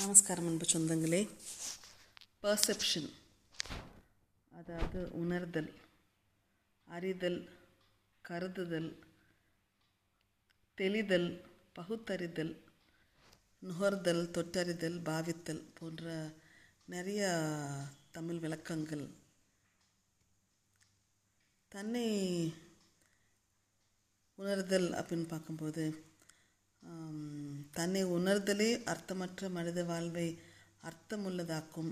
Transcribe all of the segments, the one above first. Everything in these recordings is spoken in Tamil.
நமஸ்காரம் அன்பு சொந்தங்களே. பர்செப்ஷன், அதாவது உணர்தல், அறிதல், கருதுதல், தெளிதல், பகுத்தறிதல், நுகர்தல், தொட்டறிதல், பாவித்தல் போன்ற நிறைய தமிழ் விளக்கங்கள். தன்னை உணர்தல் அப்படின்னு பார்க்கும்போது, தன்னை உணர்தலே அர்த்தமற்ற மனித வாழ்வை அர்த்தமுள்ளதாக்கும்.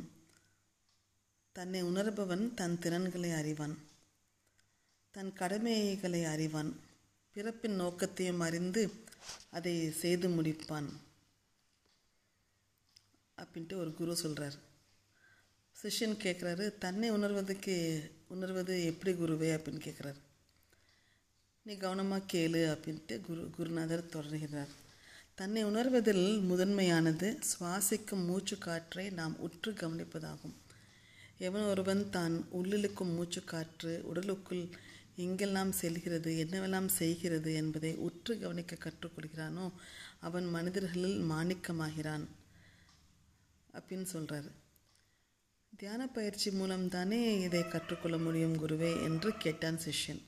தன்னை உணர்பவன் தன் திறன்களை அறிவான், தன் கடமைகளை அறிவான், பிறப்பின் நோக்கத்தையும் அறிந்து அதை செய்து முடிப்பான் அப்படின்ட்டு ஒரு குரு சொல்கிறார். சிஷ்யன் கேட்குறாரு, தன்னை உணர்வது எப்படி குருவே அப்படின்னு கேட்குறாரு. நீ கவனமாக கேளு அப்படின்ட்டு குருநாதர் தொடர்கிறார். தன்னை உணர்வதில் முதன்மையானது சுவாசிக்கும் மூச்சு காற்றை நாம் உற்று கவனிப்பதாகும். எவன் ஒருவன் தான் உள்ளிழுக்கும் மூச்சு காற்று உடலுக்குள் எங்கெல்லாம் செல்கிறது, என்னவெல்லாம் செய்கிறது என்பதை உற்று கவனிக்க கற்றுக்கொள்கிறானோ அவன் மனிதர்களில் மாணிக்கமாகிறான் அப்படின்னு சொல்கிறார். தியான பயிற்சி மூலம்தானே இதை கற்றுக்கொள்ள முடியும் குருவே என்று கேட்டான் சிஷ்யன்.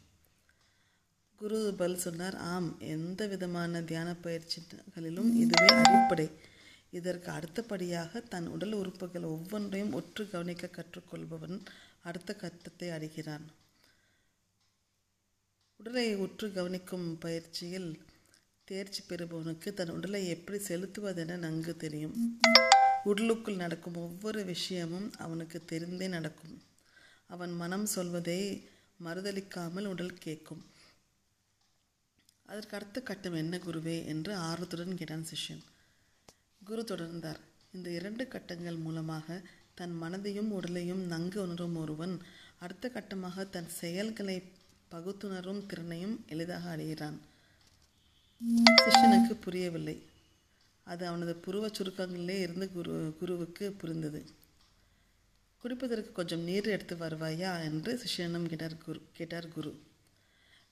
குரு பல் சொன்னார், ஆம், எந்த விதமான தியான பயிற்சிகளிலும் இதுவே அடிப்படை. இதற்கு அடுத்தபடியாக தன் உடல் உறுப்புகள் ஒவ்வொன்றையும் ஒற்று கவனிக்க கற்றுக்கொள்பவன் அடுத்த கட்டத்தை அடைகிறான். உடலை உற்று கவனிக்கும் பயிற்சியில் தேர்ச்சி பெறுபவனுக்கு தன் உடலை எப்படி செலுத்துவதென நன்கு தெரியும். உடலுக்குள் நடக்கும் ஒவ்வொரு விஷயமும் அவனுக்கு தெரிந்தே நடக்கும். அவன் மனம் சொல்வதை மறுதளிக்காமல் உடல் கேட்கும். அதற்கு அடுத்த கட்டம் என்ன குருவே என்று ஆர்வத்துடன் கேட்டான் சிஷ்யன். குரு தொடர்ந்தார், இந்த இரண்டு கட்டங்கள் மூலமாக தன் மனதையும் உடலையும் நன்கு உணரும் ஒருவன் அடுத்த கட்டமாக தன் செயல்களை பகுத்துணரும் திறனையும் எளிதாக அடைகிறான். சிஷ்யனுக்கு புரியவில்லை. அது அவனது புருவ சுருக்கங்களிலே இருந்து குருவுக்கு புரிந்தது. குடிப்பதற்கு கொஞ்சம் நீர் எடுத்து வருவாயா என்று சிஷ்யனும் கேட்டார் குரு.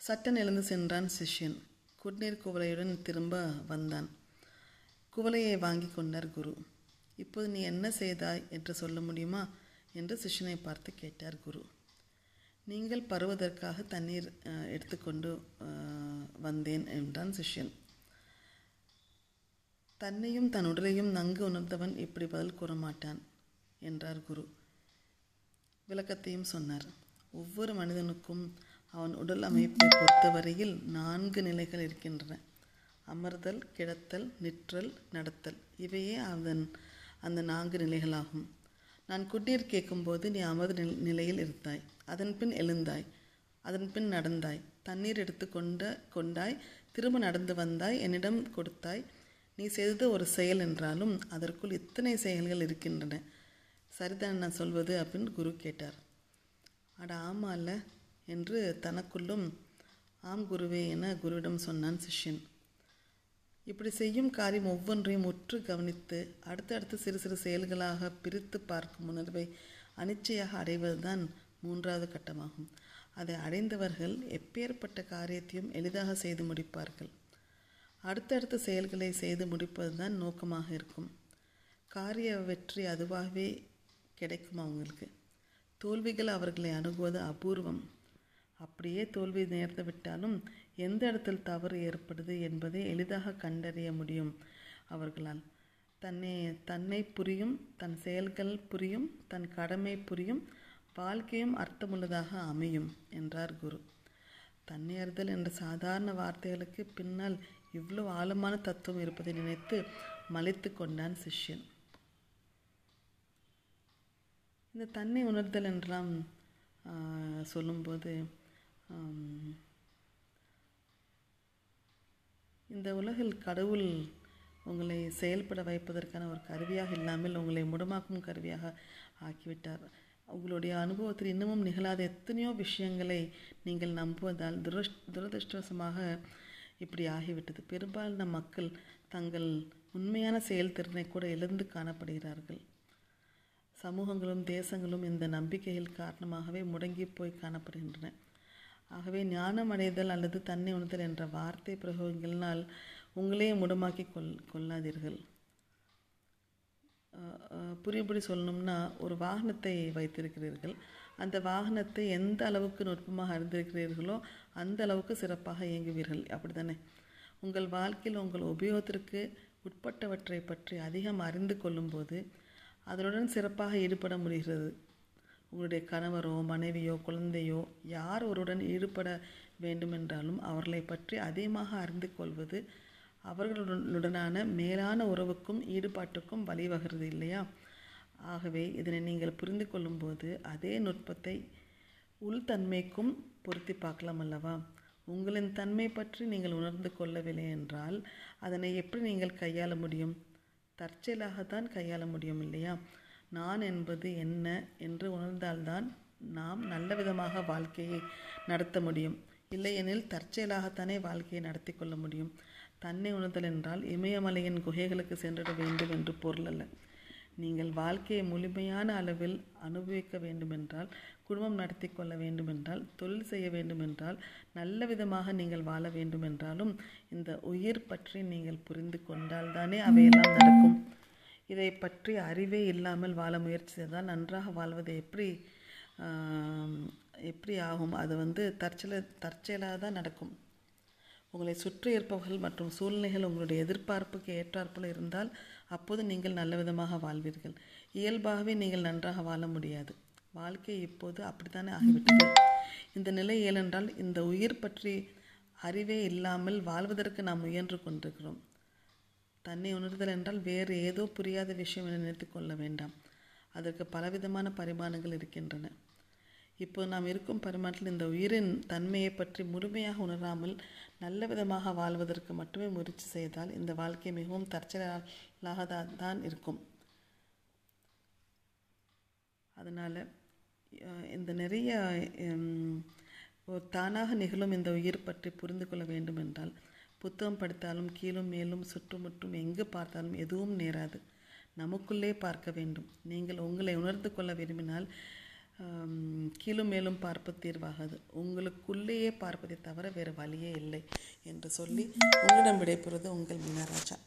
சட்டன் எழுந்து சென்றான் சிஷ்யன். குடிநீர் குவளையுடன் திரும்ப வந்தான். குவளையை வாங்கி கொண்டார் குரு. இப்போது நீ என்ன செய்தாய் என்று சொல்ல முடியுமா என்று சிஷ்யனை பார்த்து கேட்டார் குரு. நீங்கள் பருவதற்காக தண்ணீர் எடுத்துக்கொண்டு வந்தேன் என்றான் சிஷ்யன். தன்னையும் தன் உடலையும் நன்கு உணர்ந்தவன் இப்படி பதில் கூற மாட்டான் என்றார் குரு. விளக்கத்தையும் சொன்னார். ஒவ்வொரு மனிதனுக்கும் அவன் உடல் அமைப்பை பொறுத்தவரையில் 4 நிலைகள் இருக்கின்றன. அமர்தல், கிடத்தல், நிற்றல், நடத்தல். இவையே அந்த 4 நிலைகளாகும். நான் குடிநீர் கேட்கும்போது நீ அமர்ந்த நிலையில் இருந்தாய், அதன்பின் எழுந்தாய், அதன்பின் நடந்தாய், தண்ணீர் எடுத்து கொண்டாய், திரும்ப நடந்து வந்தாய், என்னிடம் கொடுத்தாய். நீ செய்தது ஒரு செயல் என்றாலும் அதற்குள் இத்தனை செயல்கள் இருக்கின்றன. சரிதான் நான் சொல்வது அப்படின்னு குரு கேட்டார். அட ஆமா இல்லை என்று தனக்குள்ளும் ஆம் குருவே என குருவிடம் சொன்னான் சிஷ்யன். இப்படி செய்யும் காரியம் ஒவ்வொன்றையும் முற்று கவனித்து அடுத்தடுத்து சிறு சிறு செயல்களாக பிரித்து பார்க்கும் உணர்வை அனிச்சையாக அடைவதுதான் 3வது கட்டமாகும். அதை அடைந்தவர்கள் எப்பேற்பட்ட காரியத்தையும் எளிதாக செய்து முடிப்பார்கள். அடுத்தடுத்த செயல்களை செய்து முடிப்பதுதான் நோக்கமாக இருக்கும். காரிய வெற்றி அதுவாகவே கிடைக்கும். அவங்களுக்கு தோல்விகள் அவர்களை அணுகுவது அபூர்வம். அப்படியே தோல்வி நேர்ந்து விட்டாலும் எந்த இடத்தில் தவறு ஏற்படுது என்பதை எளிதாக கண்டறிய முடியும் அவர்களால். தன்னை புரியும், தன் செயல்கள் புரியும், தன் கடமை புரியும், வாழ்க்கையும் அர்த்தமுள்ளதாக அமையும் என்றார் குரு. தன்னை அறிதல் என்ற சாதாரண வார்த்தைகளுக்கு பின்னால் இவ்வளோ ஆழமான தத்துவம் இருப்பதை நினைத்து மலைத்து கொண்டான் சிஷ்யன். இந்த தன்னை உணர்தல் என்றெல்லாம் சொல்லும்போது, இந்த உலகில் கடவுள் உங்களை செயல்பட வைப்பதற்கான ஒரு கருவியாக இல்லாமல் உங்களை முடமாக்கும் கருவியாக ஆக்கிவிட்டார். உங்களுடைய அனுபவத்தில் இன்னமும் நிகழாத எத்தனையோ விஷயங்களை நீங்கள் நம்புவதால் துரதிருஷ்டவசமாக இப்படி ஆகிவிட்டது. பெரும்பாலான மக்கள் தங்கள் உண்மையான செயல்திறனை கூட இழந்து காணப்படுகிறார்கள். சமூகங்களும் தேசங்களும் இந்த நம்பிக்கைகள் காரணமாகவே முடங்கி போய் காணப்படுகின்றன. ஆகவே ஞானம் அடைதல் அல்லது தன்னை உணர்தல் என்ற வார்த்தை பிரயோகங்களினால் உங்களையே முடமாக்கி கொள்ளாதீர்கள். புரியும்படி சொல்லணும்னா, ஒரு வாகனத்தை வைத்திருக்கிறீர்கள், அந்த வாகனத்தை எந்த அளவுக்கு நுட்பமாக அறிந்திருக்கிறீர்களோ அந்த அளவுக்கு சிறப்பாக இயங்குவீர்கள். அப்படி தானே? உங்கள் வாழ்க்கையில் உங்கள் உபயோகத்திற்கு உட்பட்டவற்றை பற்றி அதிகம் அறிந்து கொள்ளும்போது அதனுடன் சிறப்பாக ஈடுபட முடிகிறது. உங்களுடைய கணவரோ மனைவியோ குழந்தையோ யார் ஒருடன் ஈடுபட வேண்டுமென்றாலும் அவர்களை பற்றி அதிகமாக அறிந்து கொள்வது அவர்களுடனான மேலான உறவுக்கும் ஈடுபாட்டுக்கும் வழிவகுறது இல்லையா? ஆகவே இதனை நீங்கள் புரிந்து கொள்ளும்போது அதே நுட்பத்தை உள்தன்மைக்கும் பொருத்தி பார்க்கலாம் அல்லவா? உங்களின் தன்மை பற்றி நீங்கள் உணர்ந்து கொள்ளவில்லை என்றால் அதனை எப்படி நீங்கள் கையாள முடியும்? தற்செயலாகத்தான் கையாள முடியும் இல்லையா? நான் என்பது என்ன என்று உணர்ந்தால்தான் நாம் நல்ல விதமாக வாழ்க்கையை நடத்த முடியும். இல்லையெனில் தற்செயலாகத்தானே வாழ்க்கையை நடத்தி கொள்ள முடியும். தன்னை உணர்தல் என்றால் இமயமலையின் குகைகளுக்கு சென்றிட வேண்டும் என்று பொருள் அல்ல. நீங்கள் வாழ்க்கையை முழுமையான அளவில் அனுபவிக்க வேண்டுமென்றால், குடும்பம் நடத்தி கொள்ள வேண்டுமென்றால், தொழில் செய்ய வேண்டுமென்றால், நல்ல விதமாக நீங்கள் வாழ வேண்டுமென்றாலும் இந்த உயிர் பற்றி நீங்கள் புரிந்து கொண்டால்தானே அவையெல்லாம் நடக்கும். இதை பற்றி அறிவே இல்லாமல் வாழ முயற்சி செய்தால் நன்றாக வாழ்வது எப்படி ஆகும்? அது தற்செயலாக தான் நடக்கும். உங்களை சுற்றி இருப்பவர்கள் மற்றும் சூழ்நிலைகள் உங்களுடைய எதிர்பார்ப்புக்கு ஏற்றாற்போல் இருந்தால் அப்போது நீங்கள் நல்ல விதமாக வாழ்வீர்கள். இயல்பாகவே நீங்கள் நன்றாக வாழ முடியாது. வாழ்க்கை இப்போது அப்படித்தானே ஆகிவிட்டது. இந்த நிலை ஏனென்றால் இந்த உயிர் பற்றி அறிவே இல்லாமல் வாழ்வதற்கு நாம் முயன்று கொண்டிருக்கிறோம். தன்னை உணர்தல் என்றால் வேறு ஏதோ புரியாத விஷயம் என நினைத்து கொள்ள வேண்டாம். அதற்கு பலவிதமான பரிமாணங்கள் இருக்கின்றன. இப்போது நாம் இருக்கும் பரிமாணத்தில் இந்த உயிரின் தன்மையை பற்றி முழுமையாக உணராமல் நல்ல விதமாக வாழ்வதற்கு மட்டுமே முயற்சி செய்தால் இந்த வாழ்க்கை மிகவும் தற்செயலாக தான் இருக்கும். அதனால் இந்த நிறைய தானாக நிகழும் இந்த உயிர் பற்றி புரிந்து கொள்ள வேண்டும் என்றால் புத்தகம் படித்தாலும் கீழும் மேலும் சுற்றுமுற்றும் எங்கு பார்த்தாலும் எதுவும் நேராது. நமக்குள்ளே பார்க்க வேண்டும். நீங்கள் உங்களை உணர்ந்து கொள்ள விரும்பினால் கீழும் மேலும் பார்ப்பது தீர்வாகாது. உங்களுக்குள்ளேயே பார்ப்பதை தவிர வேறு வழியே இல்லை என்று சொல்லி உங்களிடம் விடைபெறுவது உங்கள் மீனராஜா.